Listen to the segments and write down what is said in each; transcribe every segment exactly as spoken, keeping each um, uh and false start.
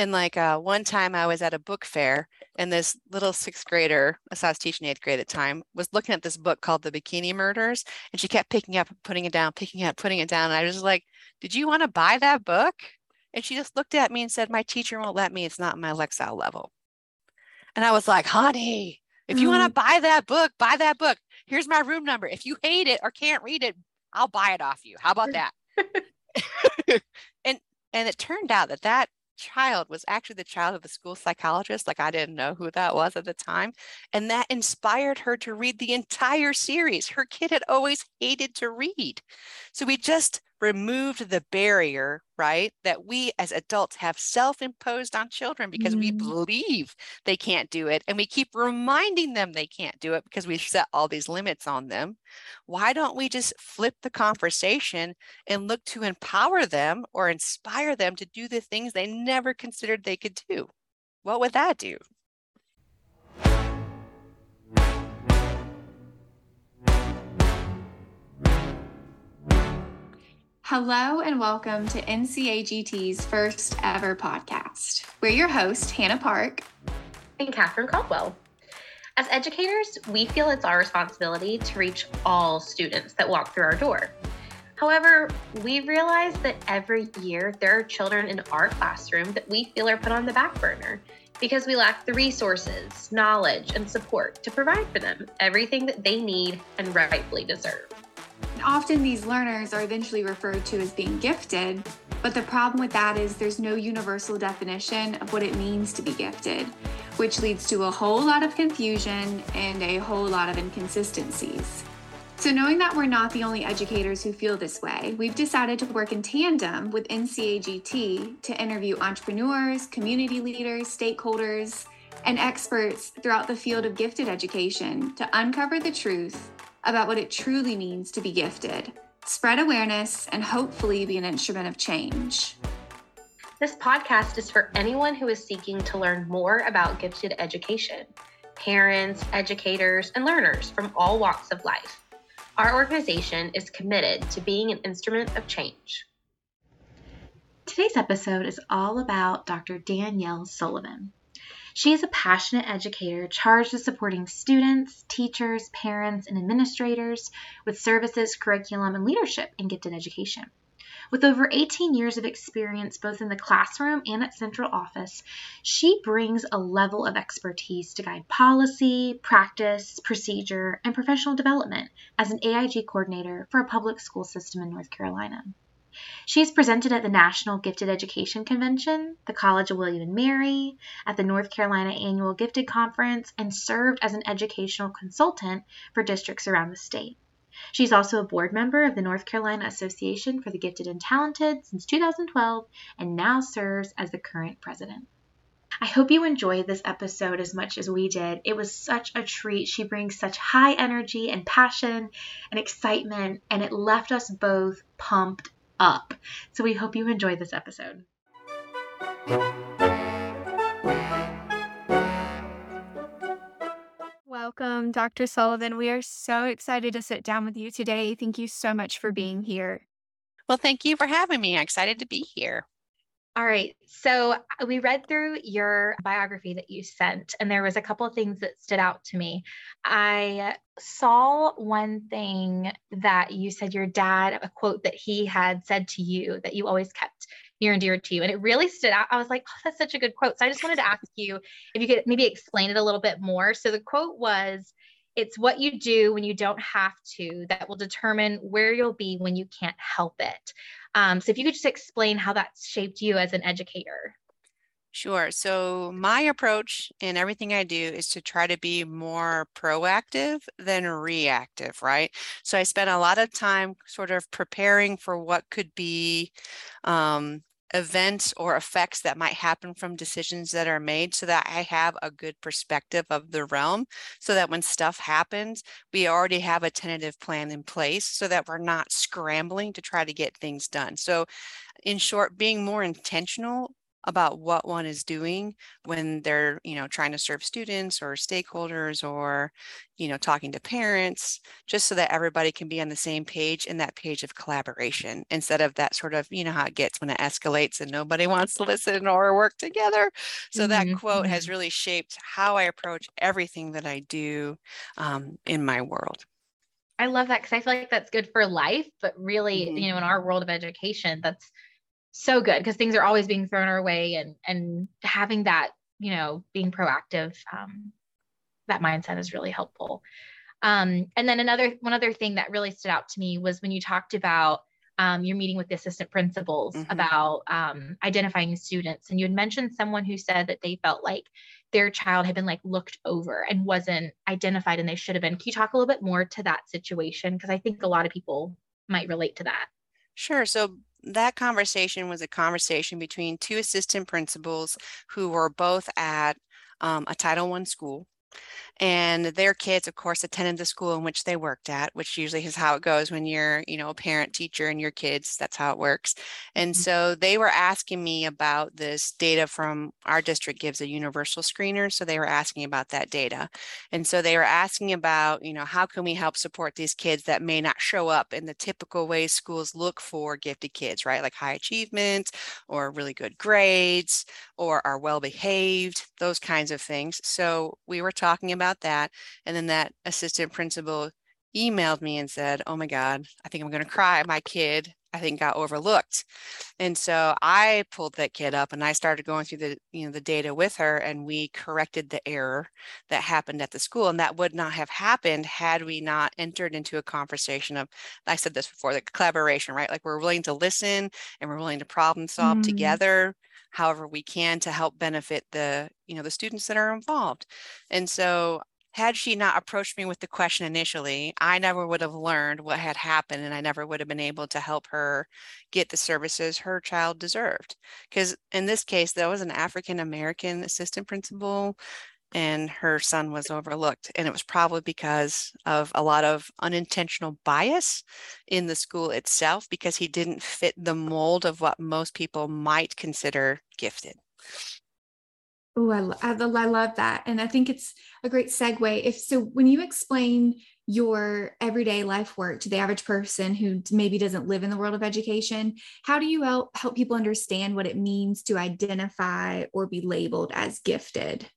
And like uh, one time I was at a book fair and this little sixth grader, so I was teaching eighth grade at the time, was looking at this book called The Bikini Murders, and she kept picking up, putting it down, picking up, putting it down. And I was like, did you want to buy that book? And she just looked at me and said, my teacher won't let me. It's not my Lexile level. And I was like, honey, if you mm-hmm. want to buy that book, buy that book. Here's my room number. If you hate it or can't read it, I'll buy it off you. How about that? and and it turned out that that child was actually the child of the school psychologist. Like, I didn't know who that was at the time. And that inspired her to read the entire series. Her kid had always hated to read. So we just removed the barrier, right, that we as adults have self-imposed on children because mm. we believe they can't do it. And we keep reminding them they can't do it because we've set all these limits on them. Why don't we just flip the conversation and look to empower them or inspire them to do the things they never considered they could do? What would that do? Hello and welcome to N C A G T's first ever podcast. We're your hosts, Hannah Park and Catherine Caldwell. As educators, we feel it's our responsibility to reach all students that walk through our door. However, we realize that every year there are children in our classroom that we feel are put on the back burner because we lack the resources, knowledge, and support to provide for them everything that they need and rightfully deserve. Often these learners are eventually referred to as being gifted, but the problem with that is there's no universal definition of what it means to be gifted, which leads to a whole lot of confusion and a whole lot of inconsistencies. So knowing that we're not the only educators who feel this way, we've decided to work in tandem with N C A G T to interview entrepreneurs, community leaders, stakeholders, and experts throughout the field of gifted education to uncover the truth about what it truly means to be gifted, spread awareness, and hopefully be an instrument of change. This podcast is for anyone who is seeking to learn more about gifted education, parents, educators, and learners from all walks of life. Our organization is committed to being an instrument of change. Today's episode is all about Doctor Danielle Sullivan. She is a passionate educator charged with supporting students, teachers, parents, and administrators with services, curriculum, and leadership in gifted education. With over eighteen years of experience both in the classroom and at central office, she brings a level of expertise to guide policy, practice, procedure, and professional development as an A I G coordinator for a public school system in North Carolina. She has presented at the National Gifted Education Convention, the College of William and Mary, at the North Carolina Annual Gifted Conference, and served as an educational consultant for districts around the state. She's also a board member of the North Carolina Association for the Gifted and Talented since two thousand twelve and now serves as the current president. I hope you enjoyed this episode as much as we did. It was such a treat. She brings such high energy and passion and excitement, and it left us both pumped up. So we hope you enjoyed this episode. Welcome, Doctor Sullivan. We are so excited to sit down with you today. Thank you so much for being here. Well, thank you for having me. I'm excited to be here. All right. So we read through your biography that you sent, and there was a couple of things that stood out to me. I saw one thing that you said your dad, a quote that he had said to you that you always kept near and dear to you. And it really stood out. I was like, oh, that's such a good quote. So I just wanted to ask you if you could maybe explain it a little bit more. So the quote was, "It's what you do when you don't have to that will determine where you'll be when you can't help it." Um, so if you could just explain how that's shaped you as an educator. Sure. So my approach in everything I do is to try to be more proactive than reactive, right? So I spend a lot of time sort of preparing for what could be um, events or effects that might happen from decisions that are made so that I have a good perspective of the realm so that when stuff happens, we already have a tentative plan in place so that we're not scrambling to try to get things done. So in short, being more intentional about what one is doing when they're, you know, trying to serve students or stakeholders or, you know, talking to parents, just so that everybody can be on the same page in that page of collaboration, instead of that sort of, you know, how it gets when it escalates and nobody wants to listen or work together. So mm-hmm. that quote has really shaped how I approach everything that I do um, in my world. I love that, because I feel like that's good for life, but really, mm-hmm. you know, in our world of education, that's so good, because things are always being thrown our way, and, and having that, you know, being proactive, um, that mindset is really helpful. Um, and then another, one other thing that really stood out to me was when you talked about um, your meeting with the assistant principals mm-hmm. about um, identifying students. And you had mentioned someone who said that they felt like their child had been like looked over and wasn't identified, and they should have been. Can you talk a little bit more to that situation? Because I think a lot of people might relate to that. Sure. So that conversation was a conversation between two assistant principals who were both at um, a Title one school. And their kids, of course, attended the school in which they worked at, which usually is how it goes when you're, you know, a parent, teacher, and your kids, that's how it works. And mm-hmm. so they were asking me about this data from our district gives a universal screener. So they were asking about that data. And so they were asking about, you know, how can we help support these kids that may not show up in the typical ways schools look for gifted kids, right? Like high achievement or really good grades or are well-behaved, those kinds of things. So we were talking about that. And then that assistant principal emailed me and said, oh my God, I think I'm going to cry. My kid, I think, got overlooked. And so I pulled that kid up and I started going through the, you know, the data with her, and we corrected the error that happened at the school. And that would not have happened had we not entered into a conversation of, I said this before, the collaboration, right? Like, we're willing to listen and we're willing to problem solve mm-hmm. together, however we can, to help benefit the, you know, the students that are involved. And so had she not approached me with the question initially, I never would have learned what had happened, and I never would have been able to help her get the services her child deserved. Because in this case, there was an African American assistant principal, and her son was overlooked. And it was probably because of a lot of unintentional bias in the school itself, because he didn't fit the mold of what most people might consider gifted. Oh, I, I, I love that. And I think it's a great segue. If so, when you explain your everyday life work to the average person who maybe doesn't live in the world of education, how do you help, help people understand what it means to identify or be labeled as gifted?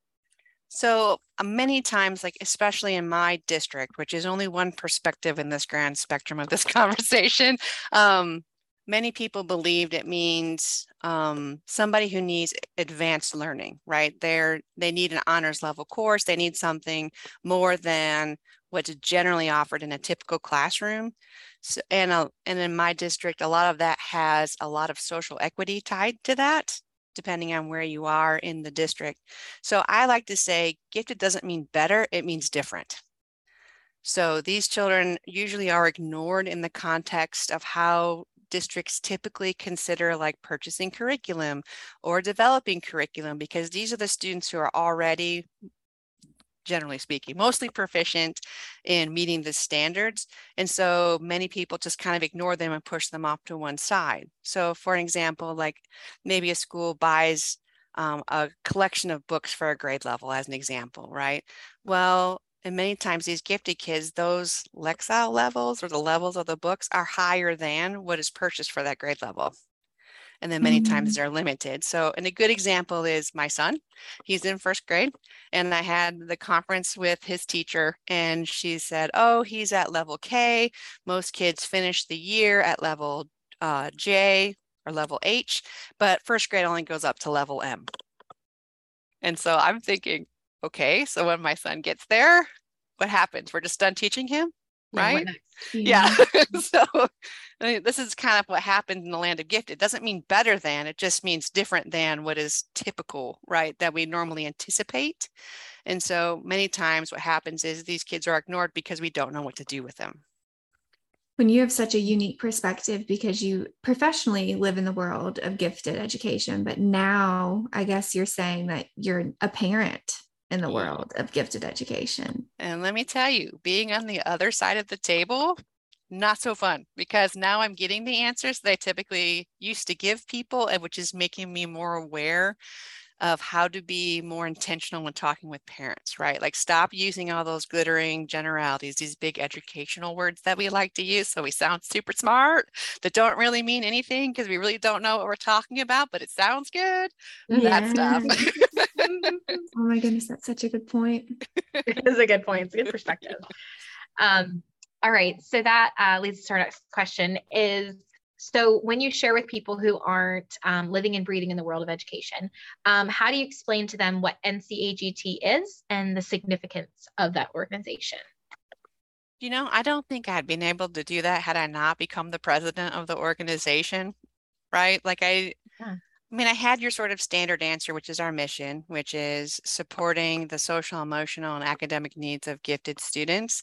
So many times, like, especially in my district, which is only one perspective in this grand spectrum of this conversation, um, many people believed it means um, somebody who needs advanced learning, right? They're, they need an honors level course. They need something more than what's generally offered in a typical classroom. So, and, uh, and in my district, a lot of that has a lot of social equity tied to that, depending on where you are in the district. So I like to say gifted doesn't mean better, it means different. So these children usually are ignored in the context of how districts typically consider, like, purchasing curriculum or developing curriculum, because these are the students who are already, generally speaking, mostly proficient in meeting the standards. And so many people just kind of ignore them and push them off to one side. So for example, like, maybe a school buys um, a collection of books for a grade level as an example, right? Well, and many times these gifted kids, those Lexile levels or the levels of the books are higher than what is purchased for that grade level. And then many times they're limited. So, and a good example is my son. He's in first grade, and I had the conference with his teacher, and she said, oh, he's at level K. Most kids finish the year at level uh, J or level H, but first grade only goes up to level M. And so I'm thinking, okay, so when my son gets there, what happens? We're just done teaching him? Right? Yeah. yeah. So I mean, this is kind of what happened in the land of gifted. It doesn't mean better than, it just means different than what is typical, right? That we normally anticipate. And so many times what happens is these kids are ignored because we don't know what to do with them. When you have such a unique perspective, because you professionally live in the world of gifted education, but now I guess you're saying that you're a parent in the world of gifted education. And let me tell you, being on the other side of the table not so fun, because now I'm getting the answers that I typically used to give people, and which is making me more aware of how to be more intentional when talking with parents, right? Like, stop using all those glittering generalities, these big educational words that we like to use, so we sound super smart, that don't really mean anything because we really don't know what we're talking about, but it sounds good. Yeah. That stuff. Oh my goodness, that's such a good point. It is a good point. It's a good perspective. Um, all right, so that uh, leads to our next question is, so when you share with people who aren't um, living and breathing in the world of education, um, how do you explain to them what N C A G T is and the significance of that organization? You know, I don't think I'd been able to do that had I not become the president of the organization, right? Like I, yeah. I mean, I had your sort of standard answer, which is our mission, which is supporting the social, emotional, and academic needs of gifted students.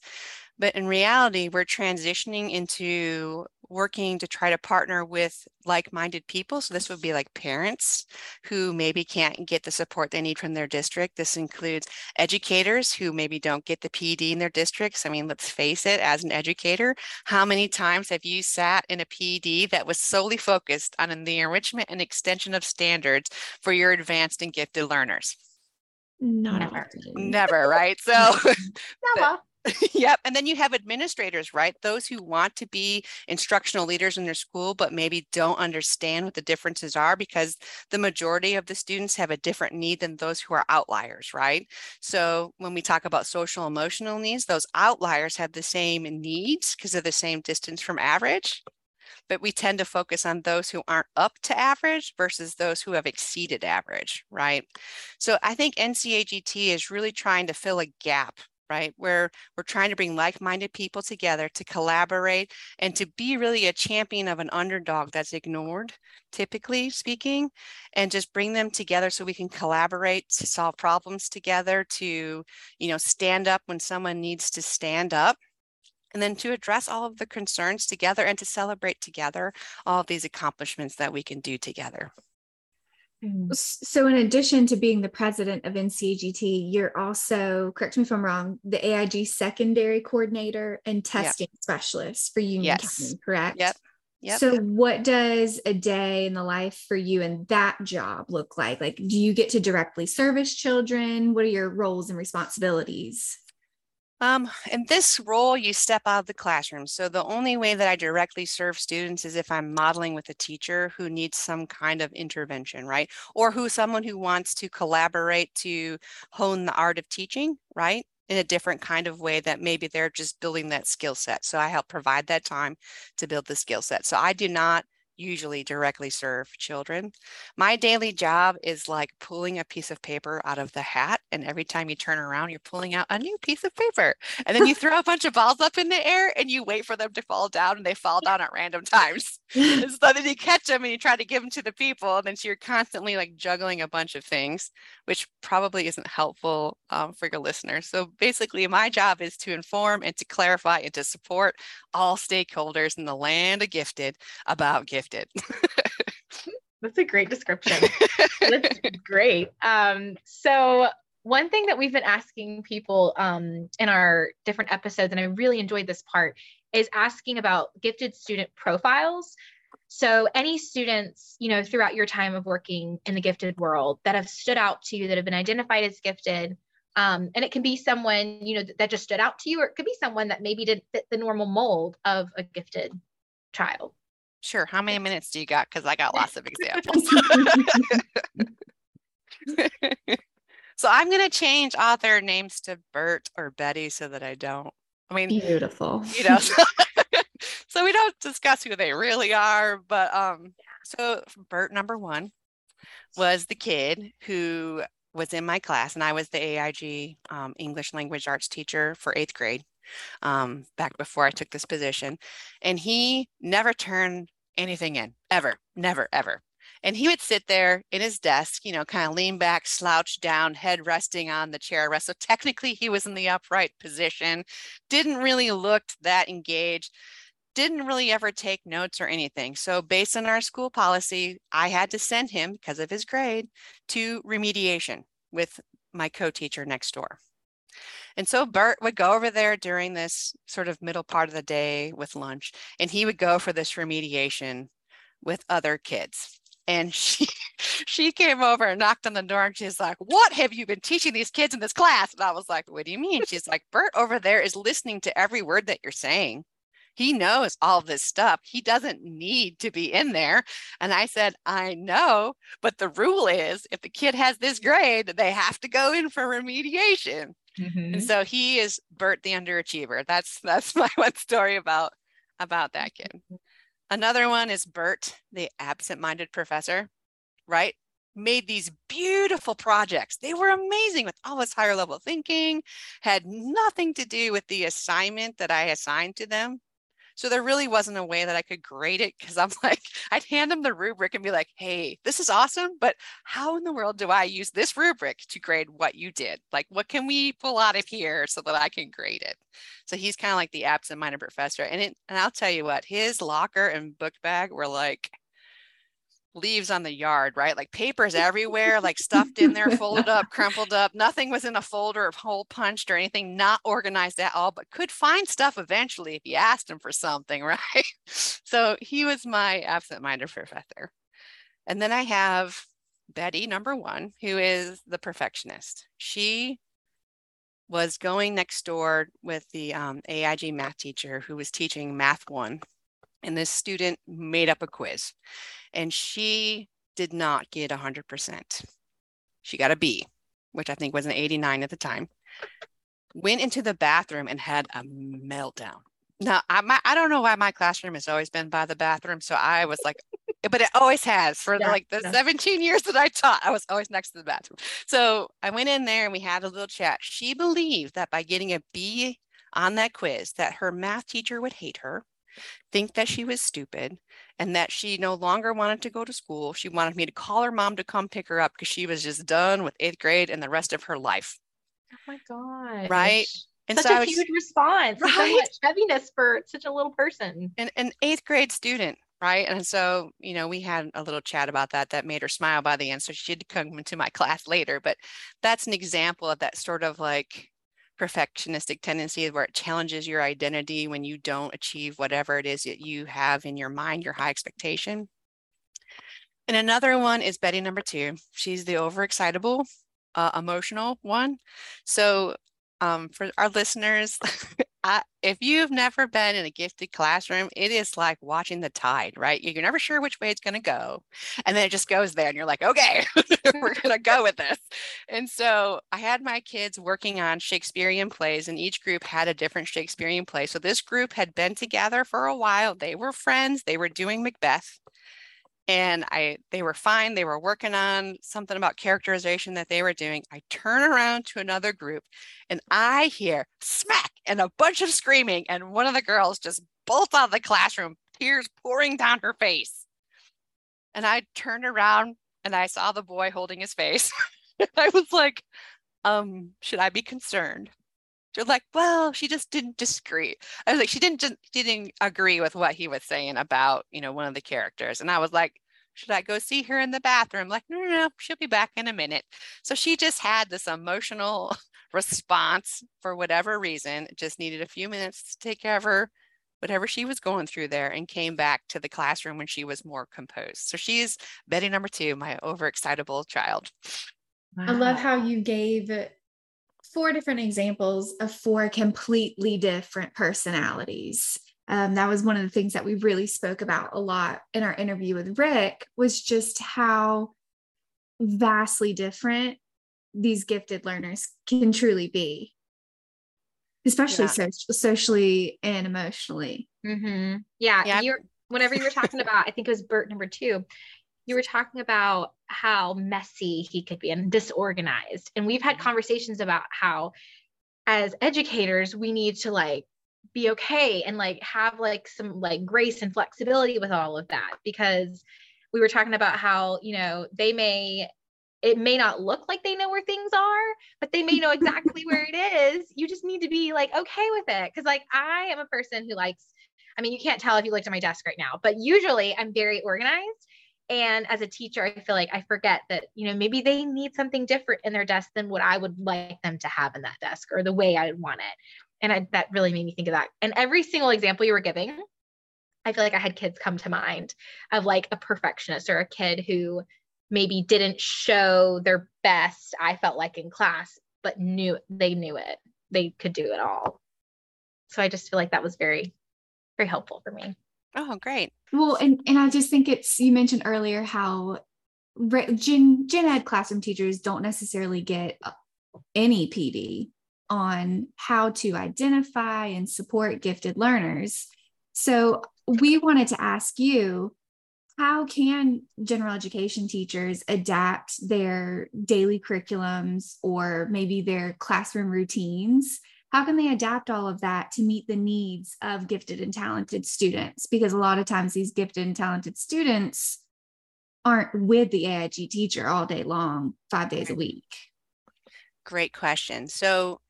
But in reality, we're transitioning into working to try to partner with like-minded people. So this would be like parents who maybe can't get the support they need from their district. This includes educators who maybe don't get the P D in their districts. I mean, let's face it, as an educator, how many times have you sat in a P D that was solely focused on the enrichment and extension of standards for your advanced and gifted learners? Not ever. Never, right? So never. Yep. And then you have administrators, right? Those who want to be instructional leaders in their school, but maybe don't understand what the differences are because the majority of the students have a different need than those who are outliers, right? So when we talk about social emotional needs, those outliers have the same needs because they're the same distance from average, but we tend to focus on those who aren't up to average versus those who have exceeded average, right? So I think N C A G T is really trying to fill a gap, right? Where we're trying to bring like-minded people together to collaborate and to be really a champion of an underdog that's ignored, typically speaking, and just bring them together so we can collaborate to solve problems together, to, you know, stand up when someone needs to stand up, and then to address all of the concerns together and to celebrate together all of these accomplishments that we can do together. So in addition to being the president of N C A G T, you're also, correct me if I'm wrong, the A I G secondary coordinator and testing yep. specialist for Union yes. County, correct? Yep. Yep. So what does a day in the life for you in that job look like? Like, do you get to directly service children? What are your roles and responsibilities? Um, in this role, you step out of the classroom. So the only way that I directly serve students is if I'm modeling with a teacher who needs some kind of intervention, right? Or who someone who wants to collaborate to hone the art of teaching, right? In a different kind of way that maybe they're just building that skill set. So I help provide that time to build the skill set. So I do not usually directly serve children. My daily job is like pulling a piece of paper out of the hat. And every time you turn around, you're pulling out a new piece of paper. And then you throw a bunch of balls up in the air and you wait for them to fall down, and they fall down at random times. And so then you catch them and you try to give them to the people. And then so you're constantly like juggling a bunch of things, which probably isn't helpful um, for your listeners. So basically my job is to inform and to clarify and to support all stakeholders in the land of gifted about gifted. Did. That's a great description. That's great. Um, so one thing that we've been asking people um, in our different episodes, and I really enjoyed this part, is asking about gifted student profiles. So any students, you know, throughout your time of working in the gifted world that have stood out to you, that have been identified as gifted, um, and it can be someone, you know, that just stood out to you, or it could be someone that maybe didn't fit the normal mold of a gifted child. Sure. How many minutes do you got? Because I got lots of examples. So I'm going to change author names to Bert or Betty so that I don't, I mean, beautiful, you know, so, so we don't discuss who they really are, but, um, so Bert number one was the kid who was in my class, and I was the A I G um, English language arts teacher for eighth grade. Um, back before I took this position, and he never turned anything in, ever, never, ever. And he would sit there in his desk, you know, kind of lean back, slouched down, head resting on the chair rest. So technically he was in the upright position, didn't really look that engaged, didn't really ever take notes or anything. So based on our school policy, I had to send him, because of his grade, to remediation with my co-teacher next door. And so Bert would go over there during this sort of middle part of the day with lunch, and he would go for this remediation with other kids. And she she came over and knocked on the door, and she's like, what have you been teaching these kids in this class? And I was like, what do you mean? She's like, Bert over there is listening to every word that you're saying. He knows all this stuff. He doesn't need to be in there. And I said, I know, but the rule is if the kid has this grade, they have to go in for remediation. Mm-hmm. And so he is Bert the underachiever. That's that's my one story about, about that kid. Another one is Bert, the absent-minded professor, right? Made these beautiful projects. They were amazing with all this higher level thinking, had nothing to do with the assignment that I assigned to them. So there really wasn't a way that I could grade it, because I'm like, I'd hand them the rubric and be like, hey, this is awesome, but how in the world do I use this rubric to grade what you did? Like, what can we pull out of here so that I can grade it? So he's kind of like the absent-minded professor. And it, and I'll tell you what, his locker and book bag were like leaves on the yard, right? Like papers everywhere, like stuffed in there, folded up, crumpled up. Nothing was in a folder or hole punched or anything, not organized at all, but could find stuff eventually if you asked him for something, right? So he was my absent-minded professor. And then I have Betty, number one, who is the perfectionist. She was going next door with the um, A I G math teacher who was teaching math one. And this student made up a quiz, and she did not get one hundred percent. She got a B, which I think was an eighty-nine at the time. Went into the bathroom and had a meltdown. Now, I, my, I don't know why my classroom has always been by the bathroom. So I was like, but it always has for yeah, like the yeah. seventeen years that I taught. I was always next to the bathroom. So I went in there and we had a little chat. She believed that by getting a B on that quiz, that her math teacher would hate her, think that she was stupid, and that she no longer wanted to go to school. She wanted me to call her mom to come pick her up because she was just done with eighth grade and the rest of her life. Oh my God. Right. And such so a was, huge response. Right? So much heaviness for such a little person. And an eighth grade student. Right. And so, you know, we had a little chat about that that made her smile by the end. So she did come into my class later. But that's an example of that sort of like perfectionistic tendency where it challenges your identity when you don't achieve whatever it is that you have in your mind, your high expectation. And another one is Betty number two. She's the overexcitable, uh, emotional one. So um, for our listeners, I, if you've never been in a gifted classroom, it is like watching the tide, right? You're never sure which way it's going to go. And then it just goes there and you're like, okay, we're going to go with this. And so I had my kids working on Shakespearean plays, and each group had a different Shakespearean play. So this group had been together for a while. They were friends. They were doing Macbeth. And I, they were fine. They were working on something about characterization that they were doing. I turn around to another group and I hear smack and a bunch of screaming. And one of the girls just bolts out of the classroom, tears pouring down her face. And I turned around and I saw the boy holding his face. I was like, um, should I be concerned? They're like, well, she just didn't disagree. I was like, she didn't didn't agree with what he was saying about, you know, one of the characters. And I was like, should I go see her in the bathroom? Like, no, no, no, she'll be back in a minute. So she just had this emotional response for whatever reason. Just needed a few minutes to take care of her, whatever she was going through there, and came back to the classroom when she was more composed. So she's Betty number two, my overexcitable child. Wow. I love how you gave four different examples of four completely different personalities. Um, that was one of the things that we really spoke about a lot in our interview with Rick, was just how vastly different these gifted learners can truly be, especially yeah. so- socially and emotionally. Mm-hmm. Yeah. yeah. You're, whenever you were talking about, I think it was Bert number two, you were talking about how messy he could be and disorganized. And we've had conversations about how as educators, we need to like be okay and like have like some like grace and flexibility with all of that, because we were talking about how, you know, they may, it may not look like they know where things are, but they may know exactly where it is. You just need to be like, okay with it. Cause like, I am a person who likes, I mean, you can't tell if you looked at my desk right now, but usually I'm very organized. And as a teacher, I feel like I forget that, you know, maybe they need something different in their desk than what I would like them to have in that desk or the way I would want it. And I, that really made me think of that. And every single example you were giving, I feel like I had kids come to mind of like a perfectionist or a kid who maybe didn't show their best, I felt like, in class, but knew they knew it. They could do it all. So I just feel like that was very, very helpful for me. Oh, great. Well, and, and I just think it's, you mentioned earlier how gen, gen ed classroom teachers don't necessarily get any P D on how to identify and support gifted learners. So we wanted to ask you, how can general education teachers adapt their daily curriculums or maybe their classroom routines? How can they adapt all of that to meet the needs of gifted and talented students? Because a lot of times these gifted and talented students aren't with the A I G teacher all day long, five days a week. Great question. So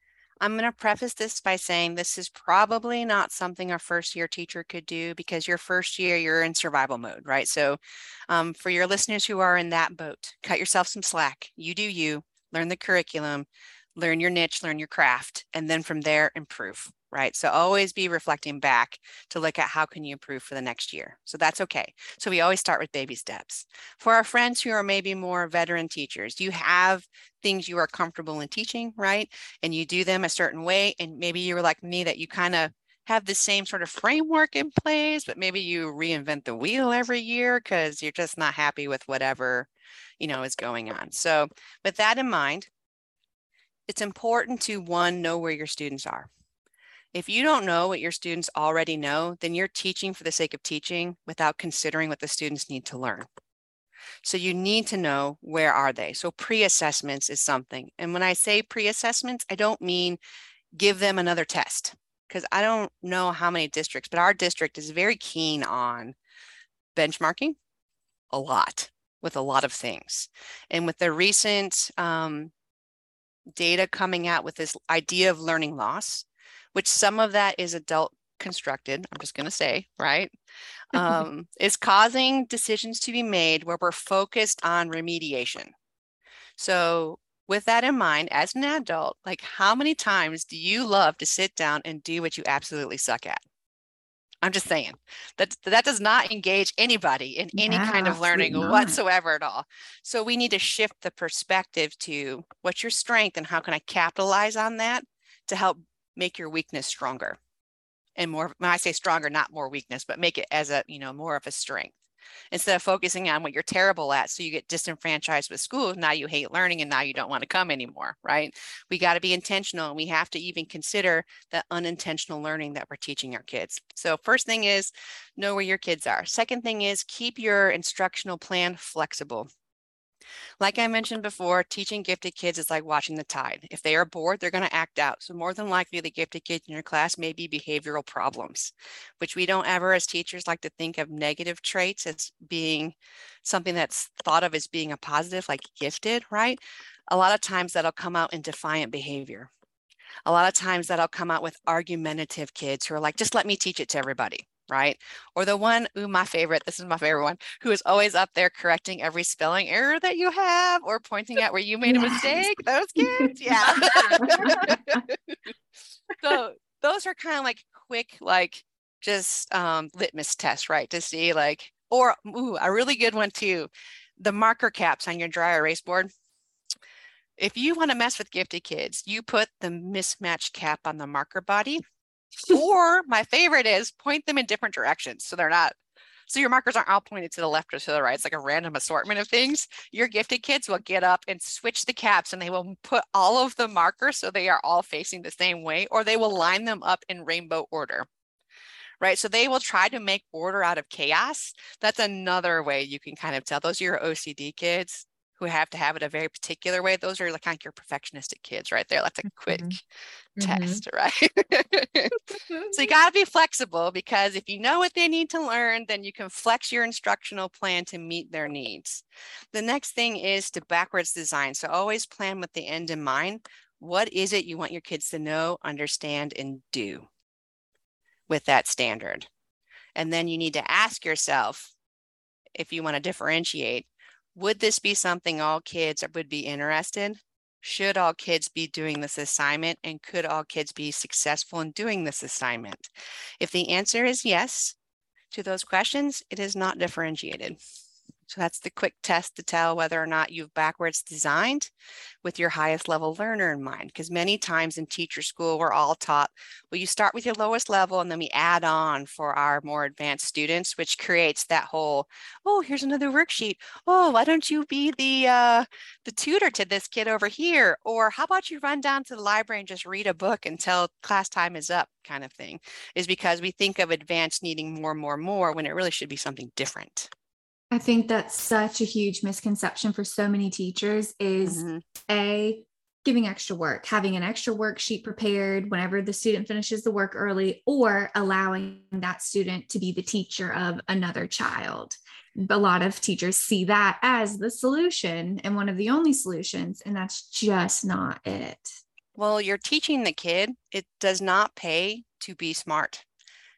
I'm going to preface this by saying this is probably not something a first year teacher could do, because your first year you're in survival mode, right? So um, for your listeners who are in that boat, cut yourself some slack. You do you, learn the curriculum, learn your niche, learn your craft, and then from there improve, right? So always be reflecting back to look at how can you improve for the next year. So that's okay. So we always start with baby steps. For our friends who are maybe more veteran teachers, you have things you are comfortable in teaching, right? And you do them a certain way. And maybe you were like me, that you kind of have the same sort of framework in place, but maybe you reinvent the wheel every year because you're just not happy with whatever, you know, is going on. So with that in mind, it's important to, one, know where your students are. If you don't know what your students already know, then you're teaching for the sake of teaching without considering what the students need to learn. So you need to know, where are they? So pre-assessments is something. And when I say pre-assessments, I don't mean give them another test, because I don't know how many districts, but our district is very keen on benchmarking a lot with a lot of things. And with the recent, um, data coming out with this idea of learning loss, which some of that is adult constructed, I'm just going to say, right, um, is causing decisions to be made where we're focused on remediation. So with that in mind, as an adult, like, how many times do you love to sit down and do what you absolutely suck at? I'm just saying that that does not engage anybody in any yeah, kind of learning whatsoever at all. So we need to shift the perspective to what's your strength and how can I capitalize on that to help make your weakness stronger and more. When I say stronger, not more weakness, but make it as a, you know, more of a strength, instead of focusing on what you're terrible at. So you get disenfranchised with school. Now you hate learning and now you don't want to come anymore, right? We got to be intentional, and we have to even consider the unintentional learning that we're teaching our kids. So first thing is, know where your kids are. Second thing is, keep your instructional plan flexible. Like I mentioned before, teaching gifted kids is like watching the tide. If they are bored, they're going to act out. So more than likely, the gifted kids in your class may be behavioral problems, which we don't ever as teachers like to think of negative traits as being something that's thought of as being a positive, like gifted, right? A lot of times that'll come out in defiant behavior. A lot of times that'll come out with argumentative kids who are like, just let me teach it to everybody, right? Or the one, ooh, my favorite, this is my favorite one, who is always up there correcting every spelling error that you have or pointing out where you made yes. a mistake. Those kids, yeah. So those are kind of like quick, like just um, litmus tests, right? To see like, or ooh, a really good one too, the marker caps on your dry erase board. If you want to mess with gifted kids, you put the mismatched cap on the marker body. Or my favorite is point them in different directions. So they're not, so your markers aren't all pointed to the left or to the right. It's like a random assortment of things. Your gifted kids will get up and switch the caps, and they will put all of the markers so they are all facing the same way, or they will line them up in rainbow order, right? So they will try to make order out of chaos. That's another way you can kind of tell. Those are your O C D kids who have to have it a very particular way. Those are like, like your perfectionistic kids right there. That's a quick mm-hmm. test, right? So you gotta be flexible, because if you know what they need to learn, then you can flex your instructional plan to meet their needs. The next thing is to backwards design. So always plan with the end in mind. What is it you want your kids to know, understand, and do with that standard? And then you need to ask yourself, if you want to differentiate, would this be something all kids would be interested in? Should all kids be doing this assignment, and could all kids be successful in doing this assignment? If the answer is yes to those questions, it is not differentiated. So that's the quick test to tell whether or not you've backwards designed with your highest level learner in mind. Because many times in teacher school, we're all taught, well, you start with your lowest level and then we add on for our more advanced students, which creates that whole, oh, here's another worksheet. Oh, why don't you be the, uh, the tutor to this kid over here? Or how about you run down to the library and just read a book until class time is up, kind of thing, is because we think of advanced needing more, more, more when it really should be something different. I think that's such a huge misconception for so many teachers is mm-hmm. A, giving extra work, having an extra worksheet prepared whenever the student finishes the work early, or allowing that student to be the teacher of another child. A lot of teachers see that as the solution and one of the only solutions, and that's just not it. Well, you're teaching the kid. It does not pay to be smart,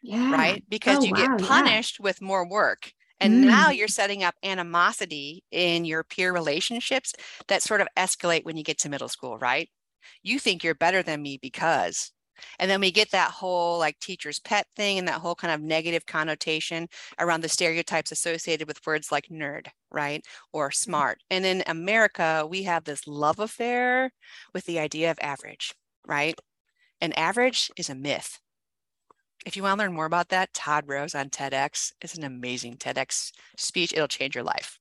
yeah. right? Because oh, you wow, get punished yeah. with more work. And now you're setting up animosity in your peer relationships that sort of escalate when you get to middle school, right? You think you're better than me because, and then we get that whole like teacher's pet thing and that whole kind of negative connotation around the stereotypes associated with words like nerd, right? Or smart. And in America, we have this love affair with the idea of average, right? And average is a myth. If you want to learn more about that, Todd Rose on TEDx is an amazing TEDx speech. It'll change your life.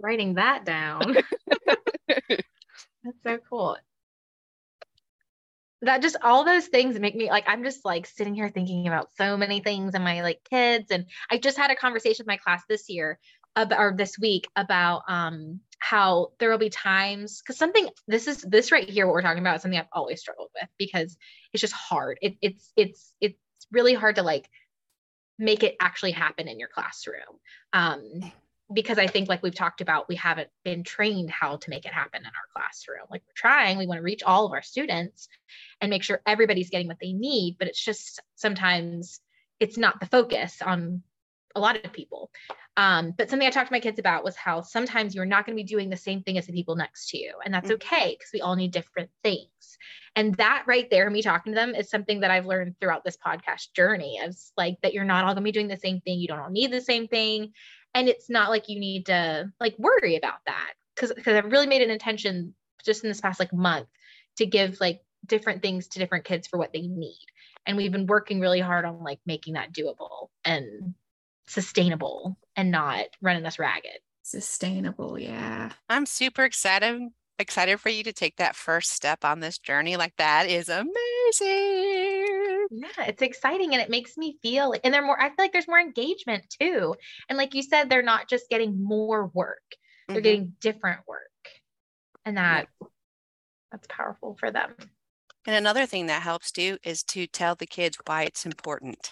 Writing that down. That's so cool. That just all those things make me like, I'm just like sitting here thinking about so many things and my like kids. And I just had a conversation with my class this year about, or this week about um, how there will be times, because something, this is this right here, what we're talking about is something I've always struggled with because it's just hard. It, it's, it's, it's really hard to like make it actually happen in your classroom. Um, because I think like we've talked about, we haven't been trained how to make it happen in our classroom. Like we're trying, we want to reach all of our students and make sure everybody's getting what they need, but it's just sometimes it's not the focus on a lot of people. Um, but something I talked to my kids about was how sometimes you're not going to be doing the same thing as the people next to you. And that's okay, because we all need different things. And that right there, me talking to them is something that I've learned throughout this podcast journey is like that you're not all going to be doing the same thing. You don't all need the same thing. And it's not like you need to like worry about that. Cause, cause I've really made an intention just in this past like month to give like different things to different kids for what they need. And we've been working really hard on like making that doable and sustainable and not running us ragged. Sustainable. Yeah. I'm super excited. Excited for you to take that first step on this journey. Like that is amazing. Yeah. It's exciting. And it makes me feel, and they're more, I feel like there's more engagement too. And like you said, they're not just getting more work, they're mm-hmm. getting different work. And that yeah. that's powerful for them. And another thing that helps too is to tell the kids why it's important,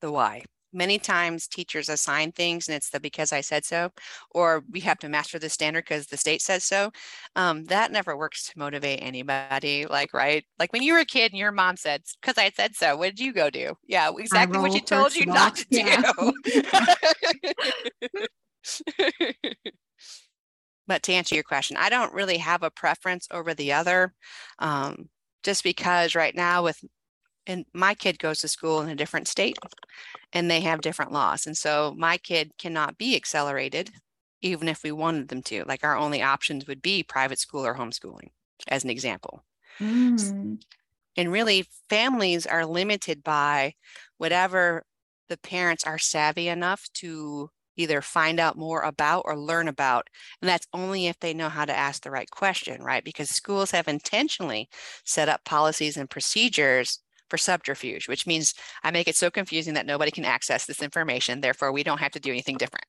the why. Many times teachers assign things and it's the because I said so, or we have to master the standard because the state says so. Um, that never works to motivate anybody. Like, right. Like when you were a kid and your mom said, because I said so, what did you go do? Yeah, exactly what you told you not to do. But to answer your question, I don't really have a preference over the other. Um, just because right now with And my kid goes to school in a different state and they have different laws. And so my kid cannot be accelerated, even if we wanted them to. Like our only options would be private school or homeschooling, as an example. Mm. And really, families are limited by whatever the parents are savvy enough to either find out more about or learn about. And that's only if they know how to ask the right question, right? Because schools have intentionally set up policies and procedures for subterfuge, which means I make it so confusing that nobody can access this information. Therefore, we don't have to do anything different,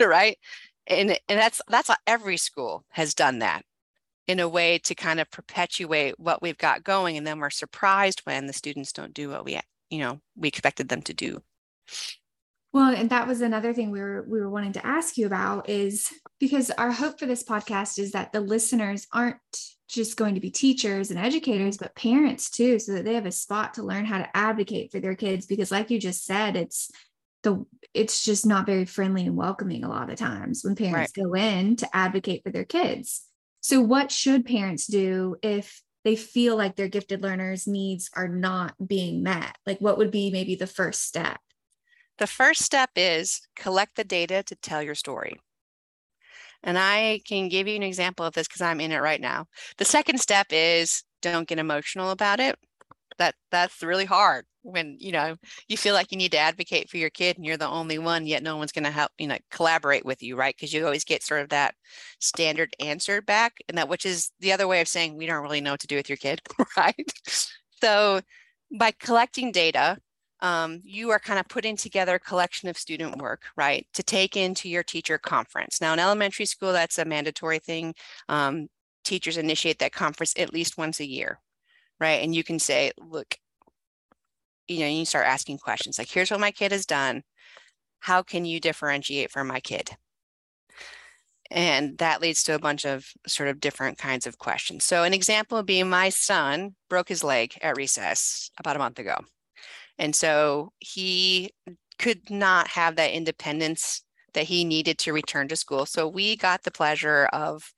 right? And, and that's that's every school has done that in a way to kind of perpetuate what we've got going. And then we're surprised when the students don't do what we, you know, we expected them to do. Well, and that was another thing we were we were wanting to ask you about is because our hope for this podcast is that the listeners aren't just going to be teachers and educators, but parents too, so that they have a spot to learn how to advocate for their kids. Because like you just said, it's the it's just not very friendly and welcoming a lot of times when parents right. go in to advocate for their kids. So what should parents do if they feel like their gifted learners' needs are not being met? Like, what would be maybe the first step? The first step is collect the data to tell your story. And I can give you an example of this because I'm in it right now. The second step is don't get emotional about it. That that's really hard when, you know, you feel like you need to advocate for your kid and you're the only one, yet no one's going to help, you know, collaborate with you, right? Because you always get sort of that standard answer back, and that, which is the other way of saying we don't really know what to do with your kid, right? So by collecting data, Um, you are kind of putting together a collection of student work, right, to take into your teacher conference. Now, in elementary school, that's a mandatory thing. Um, teachers initiate that conference at least once a year, right? And you can say, look, you know, you start asking questions like, here's what my kid has done. How can you differentiate from my kid? And that leads to a bunch of sort of different kinds of questions. So an example would be my son broke his leg at recess about a month ago. And so he could not have that independence that he needed to return to school. So we got the pleasure of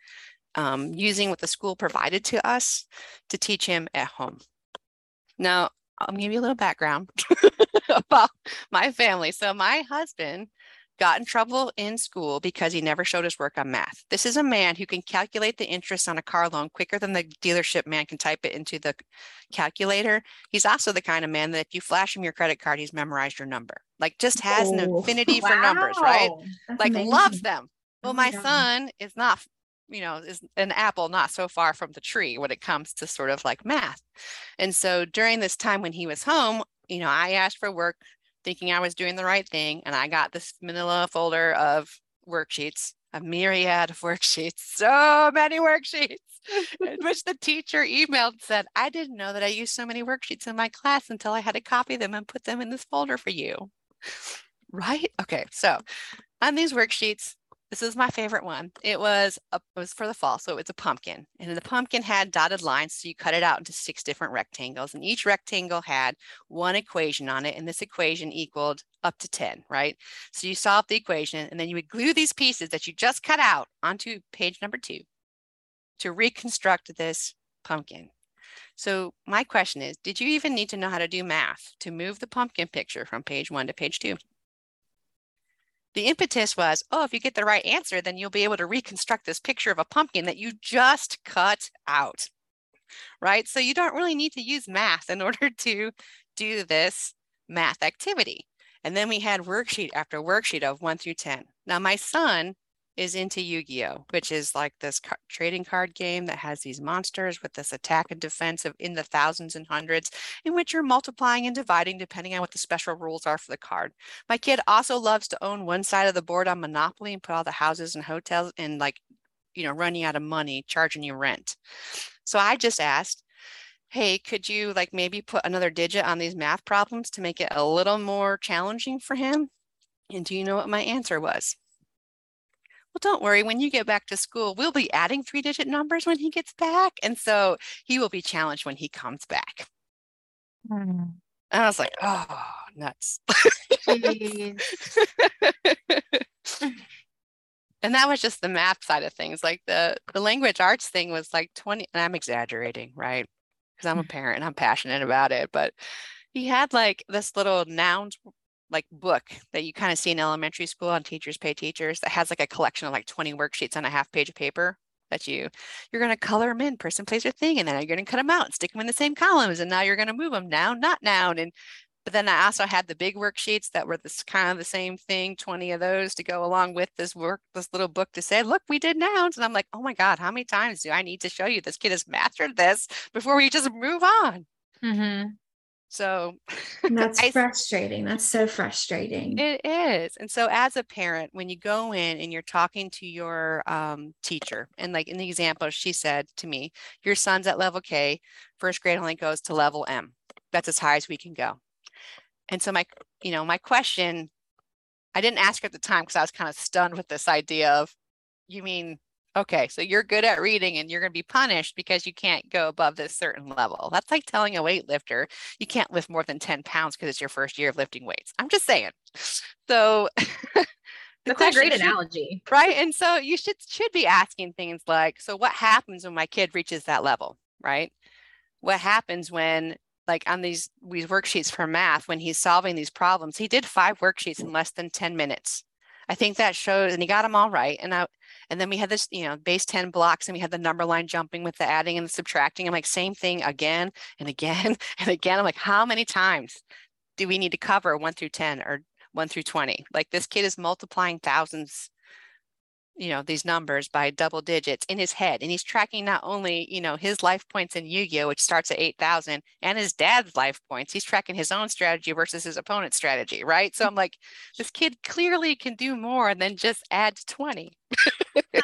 um, using what the school provided to us to teach him at home. Now, I'll give you a little background about my family. So my husband got in trouble in school because he never showed his work on math. This is a man who can calculate the interest on a car loan quicker than the dealership man can type it into the calculator. He's also the kind of man that if you flash him your credit card, he's memorized your number. Like, just has oh, an affinity wow. for numbers, right? That's like amazing. Loves them. Well, my yeah. son is not, you know, is an apple not so far from the tree when it comes to sort of like math. And so during this time when he was home, you know, I asked for work, thinking I was doing the right thing. And I got this manila folder of worksheets, a myriad of worksheets, so many worksheets, in which the teacher emailed and said, I didn't know that I used so many worksheets in my class until I had to copy them and put them in this folder for you. Right? Okay. So on these worksheets, this is my favorite one. It was, a, it was for the fall. So it's a pumpkin, and the pumpkin had dotted lines. So you cut it out into six different rectangles, and each rectangle had one equation on it. And this equation equaled up to ten, right? So you solve the equation, and then you would glue these pieces that you just cut out onto page number two to reconstruct this pumpkin. So my question is, did you even need to know how to do math to move the pumpkin picture from page one to page two? The impetus was, oh, if you get the right answer, then you'll be able to reconstruct this picture of a pumpkin that you just cut out, right? So you don't really need to use math in order to do this math activity. And then we had worksheet after worksheet of one through ten. Now, my son is into Yu-Gi-Oh, which is like this car- trading card game that has these monsters with this attack and defense of in the thousands and hundreds, in which you're multiplying and dividing depending on what the special rules are for the card. My kid also loves to own one side of the board on Monopoly and put all the houses and hotels and, like, you know, running out of money, charging you rent. So I just asked, hey, could you like maybe put another digit on these math problems to make it a little more challenging for him? And do you know what my answer was? Well, don't worry, when you get back to school, we'll be adding three digit numbers when he gets back. And so he will be challenged when he comes back. Mm. And I was like, oh, nuts. And that was just the math side of things. Like the, the language arts thing was like twenty, and I'm exaggerating, right? Because I'm a parent and I'm passionate about it. But he had like this little nouns like book that you kind of see in elementary school on Teachers Pay Teachers that has like a collection of like twenty worksheets on a half page of paper that you, you're going to color them in person, place, or thing. And then you're going to cut them out and stick them in the same columns. And now you're going to move them noun, not noun. And, but then I also had the big worksheets that were this kind of the same thing, twenty of those to go along with this work, this little book to say, look, we did nouns. And I'm like, oh my God, how many times do I need to show you this kid has mastered this before we just move on? Mm-hmm. So that's I, frustrating. That's so frustrating. It is. And so as a parent, when you go in and you're talking to your um, teacher, and like in the example, she said to me, your son's at level K, first grade only goes to level M. That's as high as we can go. And so my, you know, my question, I didn't ask her at the time because I was kind of stunned with this idea of, you mean okay, so you're good at reading and you're going to be punished because you can't go above this certain level. That's like telling a weightlifter, you can't lift more than ten pounds because it's your first year of lifting weights. I'm just saying. So that's a great should, analogy. Right. And so you should, should be asking things like, so what happens when my kid reaches that level, right? What happens when, like on these, these worksheets for math, when he's solving these problems, he did five worksheets in less than ten minutes. I think that shows, and he got them all right. And I, and then we had this, you know, base ten blocks, and we had the number line jumping with the adding and the subtracting. I'm like, same thing again and again and again. I'm like, how many times do we need to cover one through ten or one through twenty? Like, this kid is multiplying thousands, you know, these numbers by double digits in his head. And he's tracking not only, you know, his life points in Yu-Gi-Oh, which starts at eight thousand, and his dad's life points. He's tracking his own strategy versus his opponent's strategy, right? So I'm like, this kid clearly can do more than just add twenty.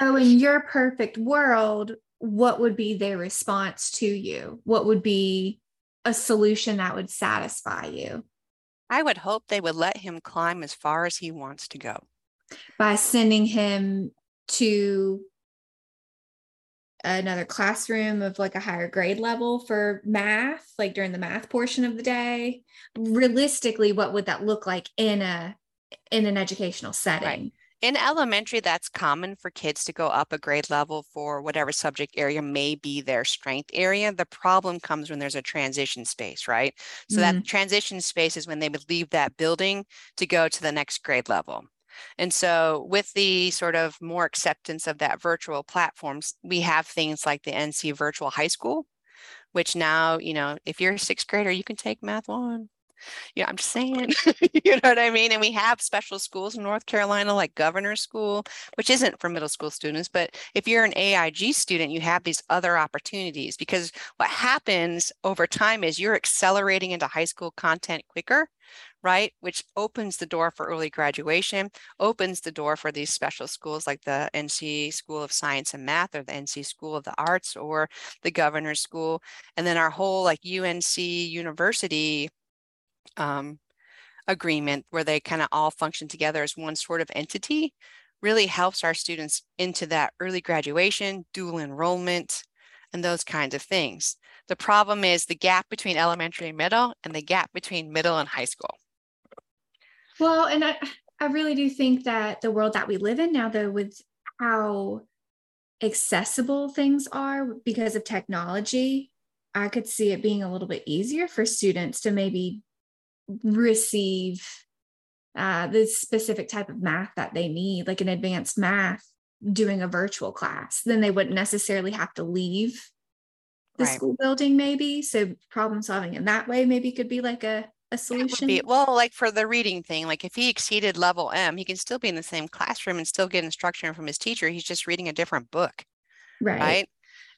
So in your perfect world, what would be their response to you? What would be a solution that would satisfy you? I would hope they would let him climb as far as he wants to go. By sending him to another classroom of like a higher grade level for math, like during the math portion of the day, realistically, what would that look like in a, in an educational setting? Right. In elementary, that's common for kids to go up a grade level for whatever subject area may be their strength area. The problem comes when there's a transition space, right? So mm-hmm. that transition space is when they would leave that building to go to the next grade level. And so with the sort of more acceptance of that virtual platforms, we have things like the N C Virtual High School, which now, you know, if you're a sixth grader, you can take math one. Yeah, I'm just saying, you know what I mean? And we have special schools in North Carolina, like Governor's School, which isn't for middle school students. But if you're an A I G student, you have these other opportunities, because what happens over time is you're accelerating into high school content quicker, right? Which opens the door for early graduation, opens the door for these special schools like the N C School of Science and Math, or the N C School of the Arts, or the Governor's School. And then our whole like U N C university um, agreement, where they kind of all function together as one sort of entity, really helps our students into that early graduation, dual enrollment, and those kinds of things. The problem is the gap between elementary and middle, and the gap between middle and high school. Well, and I, I really do think that the world that we live in now, though, with how accessible things are because of technology, I could see it being a little bit easier for students to maybe receive uh, the specific type of math that they need, like an advanced math, doing a virtual class. Then they wouldn't necessarily have to leave the right. school building, maybe. So problem solving in that way maybe could be like a, a solution. Be, well, like for the reading thing, like if he exceeded level M, he can still be in the same classroom and still get instruction from his teacher. He's just reading a different book. Right. Right.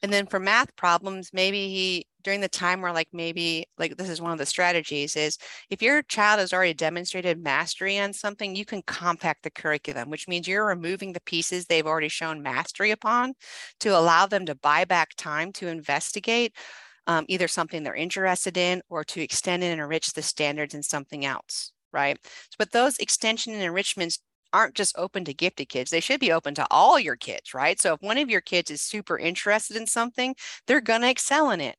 And then for math problems, maybe he, during the time where like, maybe like this is one of the strategies is, if your child has already demonstrated mastery on something, you can compact the curriculum, which means you're removing the pieces they've already shown mastery upon to allow them to buy back time to investigate um, either something they're interested in, or to extend and enrich the standards in something else, right? But those extension and enrichments aren't just open to gifted kids. They should be open to all your kids, right? So if one of your kids is super interested in something, they're going to excel in it.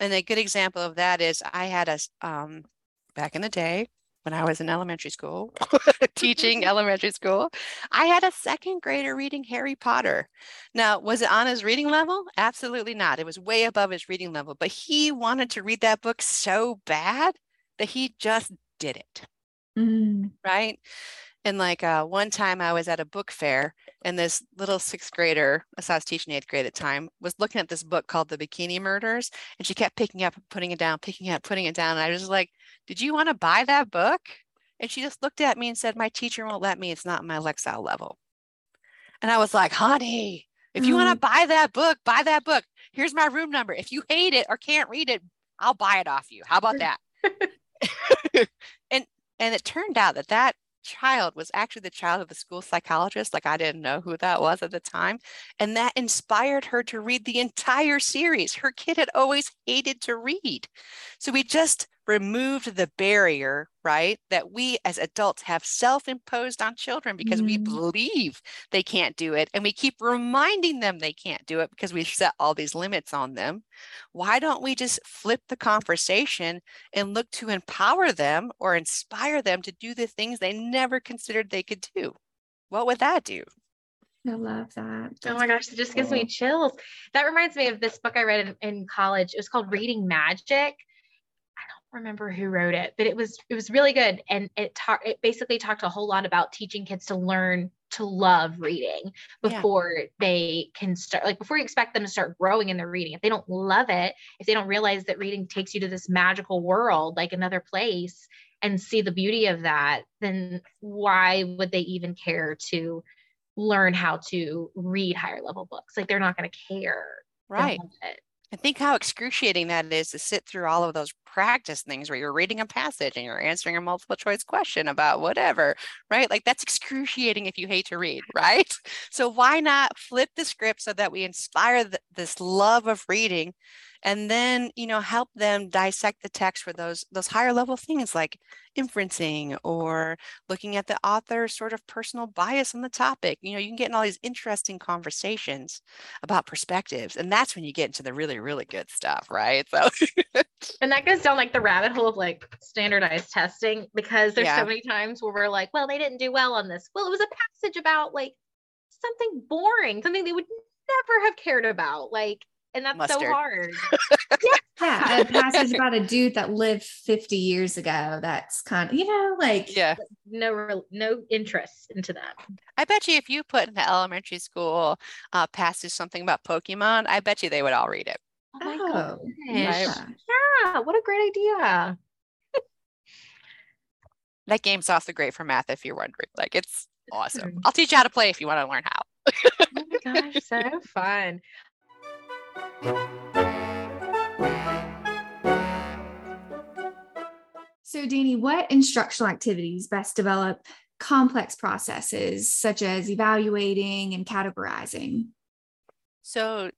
And a good example of that is I had a, um, back in the day when I was in elementary school, teaching elementary school, I had a second grader reading Harry Potter. Now, was it on his reading level? Absolutely not. It was way above his reading level, but he wanted to read that book so bad that he just did it. Mm. Right. And like uh, one time I was at a book fair, and this little sixth grader, so I was teaching eighth grade at the time, was looking at this book called The Bikini Murders, and she kept picking up, putting it down, picking up, putting it down. And I was like, did you want to buy that book? And she just looked at me and said, my teacher won't let me. It's not my Lexile level. And I was like, honey, if you mm-hmm. want to buy that book, buy that book. Here's my room number. If you hate it or can't read it, I'll buy it off you. How about that? and and it turned out that that child was actually the child of the school psychologist. Like, I didn't know who that was at the time. And that inspired her to read the entire series. Her kid had always hated to read. So we just removed the barrier, right, that we as adults have self-imposed on children because mm. we believe they can't do it, and we keep reminding them they can't do it because we've set all these limits on them. Why don't we just flip the conversation and look to empower them or inspire them to do the things they never considered they could do? What would that do? I love that. That's oh my gosh, it just gives cool. me chills. That reminds me of this book I read in, in college. It was called Reading Magic. I don't remember who wrote it, but it was it was really good, and it talked it basically talked a whole lot about teaching kids to learn to love reading before yeah. they can start, like before you expect them to start growing in their reading. If they don't love it, if they don't realize that reading takes you to this magical world, like another place, and see the beauty of that, then why would they even care to learn how to read higher level books? Like, they're not going to care. Right. I think how excruciating that is to sit through all of those practice things where you're reading a passage and you're answering a multiple choice question about whatever, right? Like, that's excruciating if you hate to read, right? So why not flip the script so that we inspire th- this love of reading, and then, you know, help them dissect the text for those, those higher level things like inferencing or looking at the author's sort of personal bias on the topic. You know, you can get in all these interesting conversations about perspectives, and that's when you get into the really, really good stuff, right? So, and that goes down like the rabbit hole of like standardized testing, because there's yeah. so many times where we're like, well, they didn't do well on this. Well, it was a passage about like something boring, something they would never have cared about. Like, and that's Mustard. So hard. yeah. yeah. The passage about a dude that lived fifty years ago. That's kind of, you know, like, yeah. no, no interest into that. I bet you if you put in the elementary school uh, passage, something about Pokémon, I bet you they would all read it. Oh, my oh God. Right? Yeah. What a great idea. That game's also great for math. If you're wondering, like, it's awesome. I'll teach you how to play if you want to learn how. Oh my gosh. So fun. So, Dani, what instructional activities best develop complex processes such as evaluating and categorizing? So,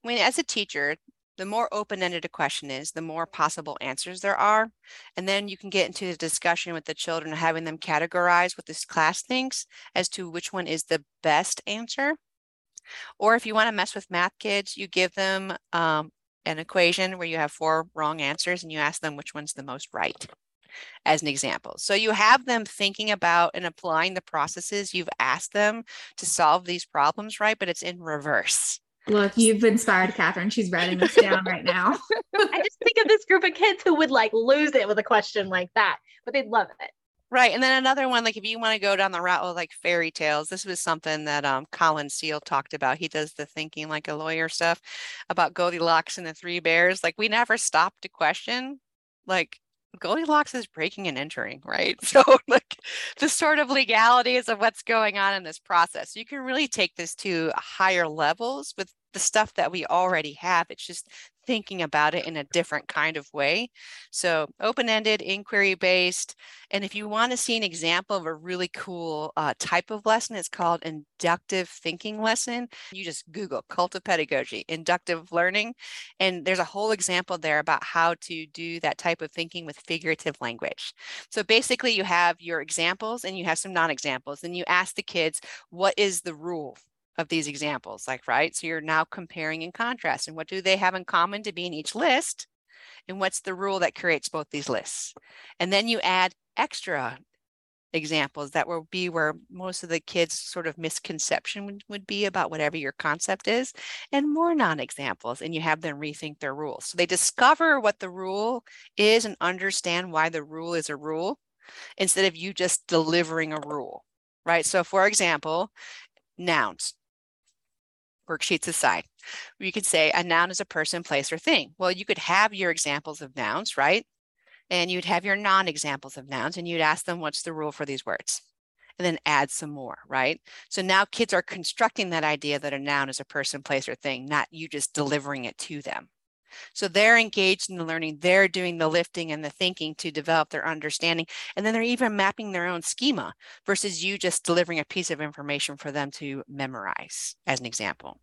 when as a teacher, the more open-ended a question is, the more possible answers there are. And then you can get into the discussion with the children, having them categorize what this class thinks as to which one is the best answer. Or if you want to mess with math kids, you give them um, an equation where you have four wrong answers and you ask them which one's the most right, as an example. So you have them thinking about and applying the processes you've asked them to solve these problems, right? But it's in reverse. Look, you've inspired Catherine. She's writing this down right now. I just think of this group of kids who would like lose it with a question like that, but they'd love it. Right. And then another one, like if you want to go down the route of like fairy tales, this was something that um, Colin Seal talked about. He does the thinking like a lawyer stuff about Goldilocks and the three bears. Like, we never stop to question, like, Goldilocks is breaking and entering, right? So like the sort of legalities of what's going on in this process. You can really take this to higher levels with the stuff that we already have. It's just thinking about it in a different kind of way. So open-ended, inquiry-based. And if you want to see an example of a really cool uh, type of lesson, it's called inductive thinking lesson. You just Google Cult of Pedagogy, inductive learning. And there's a whole example there about how to do that type of thinking with figurative language. So basically you have your examples and you have some non-examples, and you ask the kids, what is the rule of these examples, like, right? So you're now comparing and contrast, and what do they have in common to be in each list, and what's the rule that creates both these lists? And then you add extra examples that will be where most of the kids' sort of misconception would, would be about whatever your concept is, and more non-examples, and you have them rethink their rules. So they discover what the rule is and understand why the rule is a rule instead of you just delivering a rule, right? So for example, nouns. Worksheets aside, you could say a noun is a person, place, or thing. Well, you could have your examples of nouns, right? And you'd have your non-examples of nouns, and you'd ask them, what's the rule for these words? And then add some more, right? So now kids are constructing that idea that a noun is a person, place, or thing, not you just delivering it to them. So they're engaged in the learning, they're doing the lifting and the thinking to develop their understanding. And then they're even mapping their own schema versus you just delivering a piece of information for them to memorize, as an example.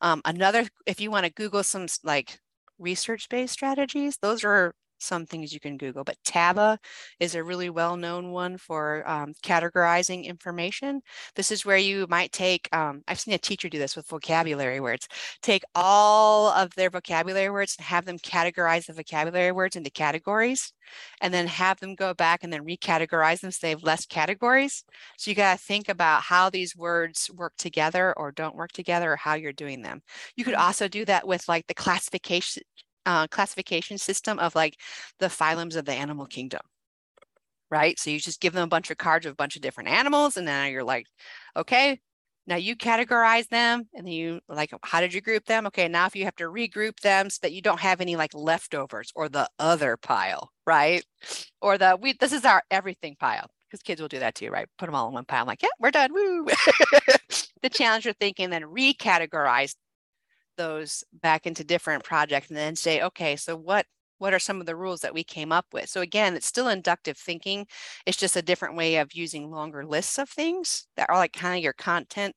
Um, another, if you want to Google some like research-based strategies, those are some things you can Google, but TABA is a really well-known one for um, categorizing information. This is where you might take, um, I've seen a teacher do this with vocabulary words, take all of their vocabulary words and have them categorize the vocabulary words into categories, and then have them go back and then recategorize them so they have less categories. So you gotta think about how these words work together or don't work together, or how you're doing them. You could also do that with like the classification, Uh, classification system of like the phylums of the animal kingdom, right? So you just give them a bunch of cards with a bunch of different animals, and then you're like, okay, now you categorize them, and then you like, how did you group them? Okay, now if you have to regroup them so that you don't have any like leftovers or the other pile, right? Or the we this is our everything pile, because kids will do that too, right? Put them all in one pile. I'm like, yeah, we're done. Woo. The challenge you're thinking, then recategorize those back into different projects, and then say, okay, so what what are some of the rules that we came up with? So again, it's still inductive thinking. It's just a different way of using longer lists of things that are like kind of your content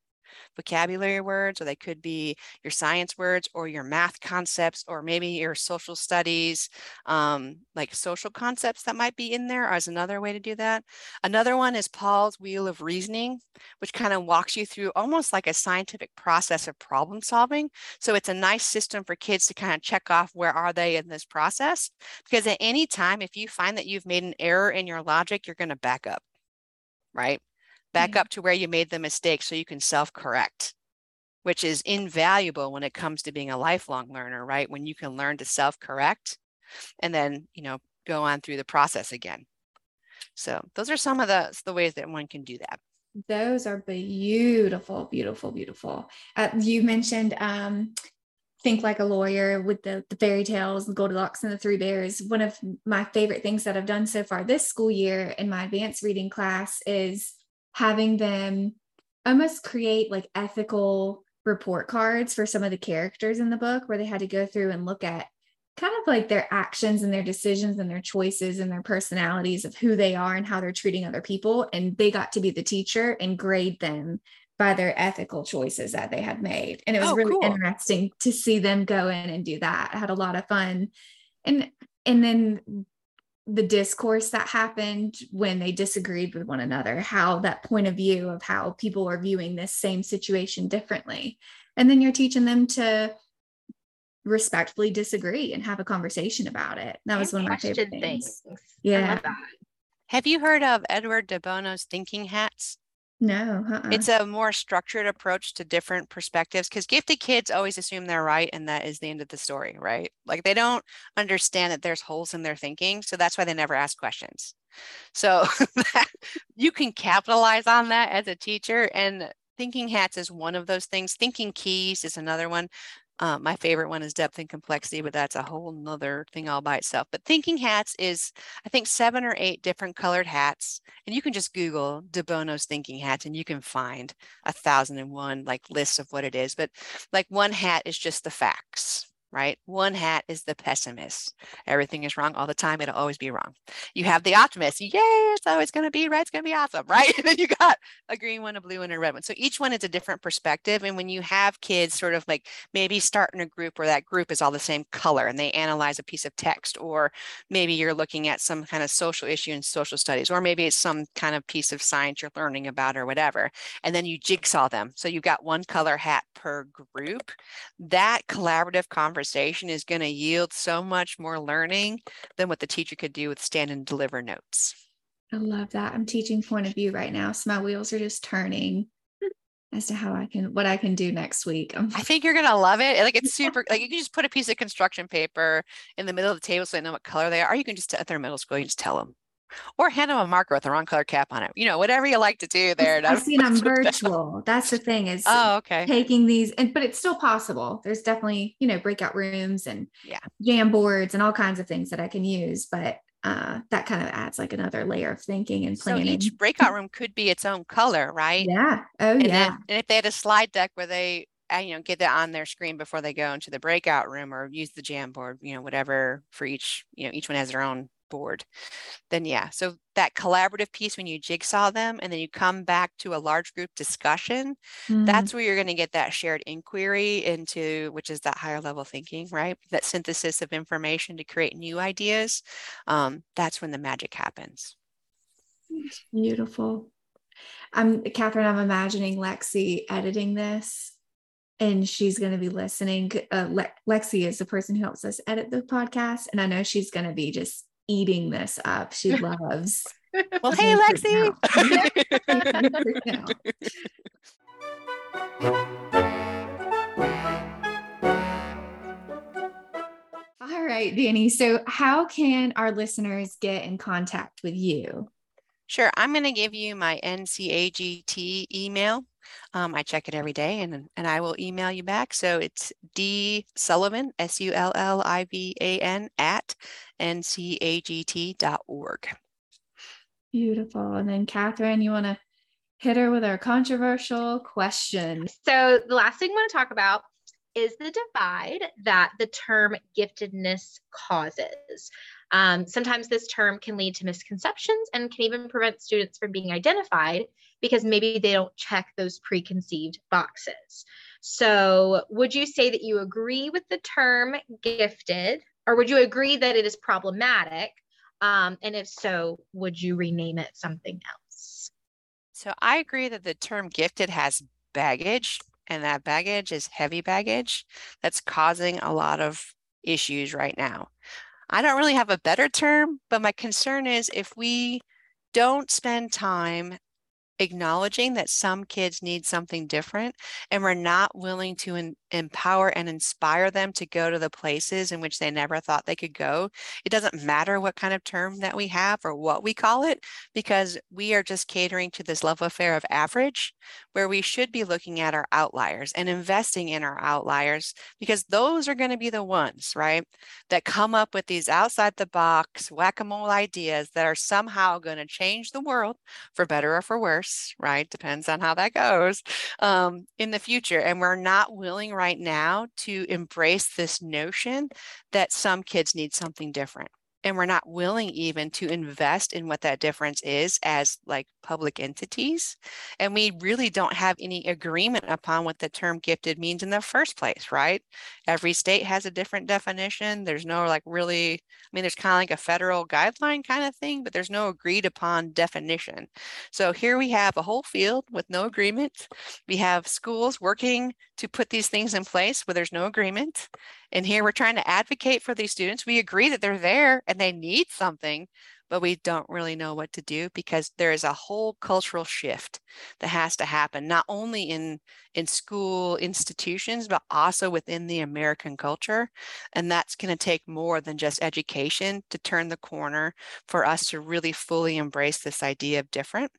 vocabulary words, or they could be your science words or your math concepts, or maybe your social studies, um, like social concepts that might be in there as another way to do that. Another one is Paul's Wheel of Reasoning, which kind of walks you through almost like a scientific process of problem solving. So it's a nice system for kids to kind of check off where are they in this process, because at any time, if you find that you've made an error in your logic, you're going to back up, right? Back up to where you made the mistake so you can self-correct, which is invaluable when it comes to being a lifelong learner, right? When you can learn to self-correct and then, you know, go on through the process again. So those are some of the, the ways that one can do that. Those are beautiful, beautiful, beautiful. Uh, you mentioned um, Think Like a Lawyer with the, the fairy tales, the Goldilocks and the Three Bears. One of my favorite things that I've done so far this school year in my advanced reading class is having them almost create like ethical report cards for some of the characters in the book, where they had to go through and look at kind of like their actions and their decisions and their choices and their personalities of who they are and how they're treating other people. And they got to be the teacher and grade them by their ethical choices that they had made. And it was oh, really cool. Interesting to see them go in and do that. I had a lot of fun. And, and then the discourse that happened when they disagreed with one another, how that point of view of how people are viewing this same situation differently. And then you're teaching them to respectfully disagree and have a conversation about it. That was one of my favorite things. things. Yeah. Have you heard of Edward De Bono's Thinking Hats? No. Uh-uh. It's a more structured approach to different perspectives, because gifted kids always assume they're right and that is the end of the story, right? Like they don't understand that there's holes in their thinking. So that's why they never ask questions. So you can capitalize on that as a teacher, and Thinking Hats is one of those things. Thinking Keys is another one. Uh, my favorite one is Depth and Complexity, but that's a whole nother thing all by itself. But Thinking Hats is, I think, seven or eight different colored hats. And you can just Google De Bono's Thinking Hats and you can find a thousand and one like lists of what it is. But like one hat is just the facts, right? One hat is the pessimist. Everything is wrong all the time. It'll always be wrong. You have the optimist. Yay, it's always going to be right. It's going to be awesome, right? And then you got a green one, a blue one, and a red one. So each one is a different perspective. And when you have kids sort of like maybe start in a group where that group is all the same color and they analyze a piece of text, or maybe you're looking at some kind of social issue in social studies, or maybe it's some kind of piece of science you're learning about or whatever. And then you jigsaw them. So you've got one color hat per group. That collaborative conversation Conversation is going to yield so much more learning than what the teacher could do with stand and deliver notes. I love that. I'm teaching point of view right now, so my wheels are just turning as to how I can, what I can do next week. I'm- I think you're going to love it. Like it's super, like you can just put a piece of construction paper in the middle of the table so they know what color they are. Or you can just, at their middle school, you just tell them. Or hand them a marker with the wrong color cap on it. You know, whatever you like to do there. I've seen them virtual. That's the thing is oh, okay. taking these, and but it's still possible. There's definitely, you know, breakout rooms and yeah. jam boards and all kinds of things that I can use. But uh, that kind of adds like another layer of thinking and planning. So each breakout room could be its own color, right? Yeah. Oh, and yeah. Then, and if they had a slide deck where they, you know, get that on their screen before they go into the breakout room, or use the jam board, you know, whatever for each, you know, each one has their own board, then yeah. So that collaborative piece, when you jigsaw them and then you come back to a large group discussion, mm-hmm. that's where you're going to get that shared inquiry into, which is that higher level thinking, right? That synthesis of information to create new ideas. Um, that's when the magic happens. It's beautiful. I'm Catherine, I'm imagining Lexi editing this, and she's going to be listening. Uh, Le- Lexi is the person who helps us edit the podcast, and I know she's going to be just eating this up. She loves. Well, hey, Lexi. All right, Danny. So how can our listeners get in contact with you? Sure. I'm going to give you my N C A G T email. Um, I check it every day, and, and I will email you back. So it's D Sullivan, S U L L I V A N at N C A G T dot org. Beautiful. And then Catherine, you want to hit her with our controversial question? So the last thing I want to talk about is the divide that the term giftedness causes. Um, sometimes this term can lead to misconceptions and can even prevent students from being identified because maybe they don't check those preconceived boxes. So would you say that you agree with the term gifted, or would you agree that it is problematic? Um, and if so, would you rename it something else? So I agree that the term gifted has baggage, and that baggage is heavy baggage that's causing a lot of issues right now. I don't really have a better term, but my concern is if we don't spend time acknowledging that some kids need something different, and we're not willing to in- empower and inspire them to go to the places in which they never thought they could go. It doesn't matter what kind of term that we have or what we call it, because we are just catering to this love affair of average, where we should be looking at our outliers and investing in our outliers, because those are going to be the ones, right, that come up with these outside the box whack-a-mole ideas that are somehow going to change the world for better or for worse. Right? Depends on how that goes um, in the future. And we're not willing right now to embrace this notion that some kids need something different. And we're not willing even to invest in what that difference is as like public entities. And we really don't have any agreement upon what the term gifted means in the first place, right? Every state has a different definition. There's no like really, I mean, there's kind of like a federal guideline kind of thing, but there's no agreed upon definition. So here we have a whole field with no agreement. We have schools working to put these things in place where there's no agreement. And here we're trying to advocate for these students. We agree that they're there and they need something, but we don't really know what to do, because there is a whole cultural shift that has to happen, not only in, in school institutions, but also within the American culture. And that's going to take more than just education to turn the corner for us to really fully embrace this idea of different.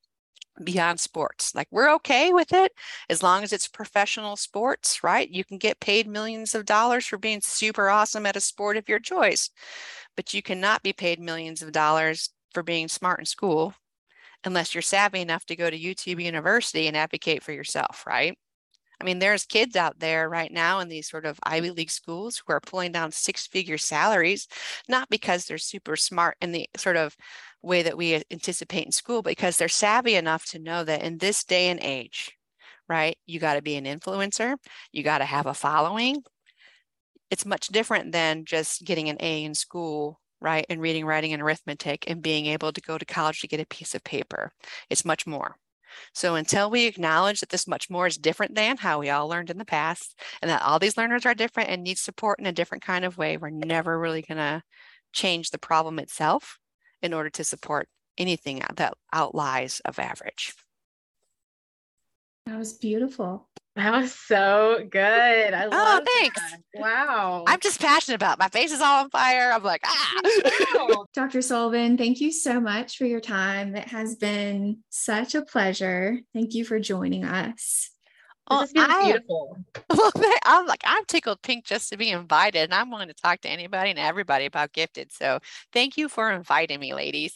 Beyond sports, like we're okay with it as long as it's professional sports, right? You can get paid millions of dollars for being super awesome at a sport of your choice, but you cannot be paid millions of dollars for being smart in school unless you're savvy enough to go to YouTube University and advocate for yourself, right? I mean, there's kids out there right now in these sort of Ivy League schools who are pulling down six-figure salaries, not because they're super smart in the sort of way that we anticipate in school, because they're savvy enough to know that in this day and age, right, you got to be an influencer, you got to have a following. It's much different than just getting an A in school, right, and reading, writing, and arithmetic and being able to go to college to get a piece of paper. It's much more. So until we acknowledge that this much more is different than how we all learned in the past, and that all these learners are different and need support in a different kind of way, we're never really going to change the problem itself in order to support anything that outlies of average. That was beautiful. That was so good. I love it. Oh, thanks. That. Wow. I'm just passionate about it. My face is all on fire. I'm like, ah. Wow. Doctor Sullivan, thank you so much for your time. It has been such a pleasure. Thank you for joining us. Oh, I, beautiful. I'm like, I'm tickled pink just to be invited, and I'm willing to talk to anybody and everybody about gifted. So thank you for inviting me, ladies.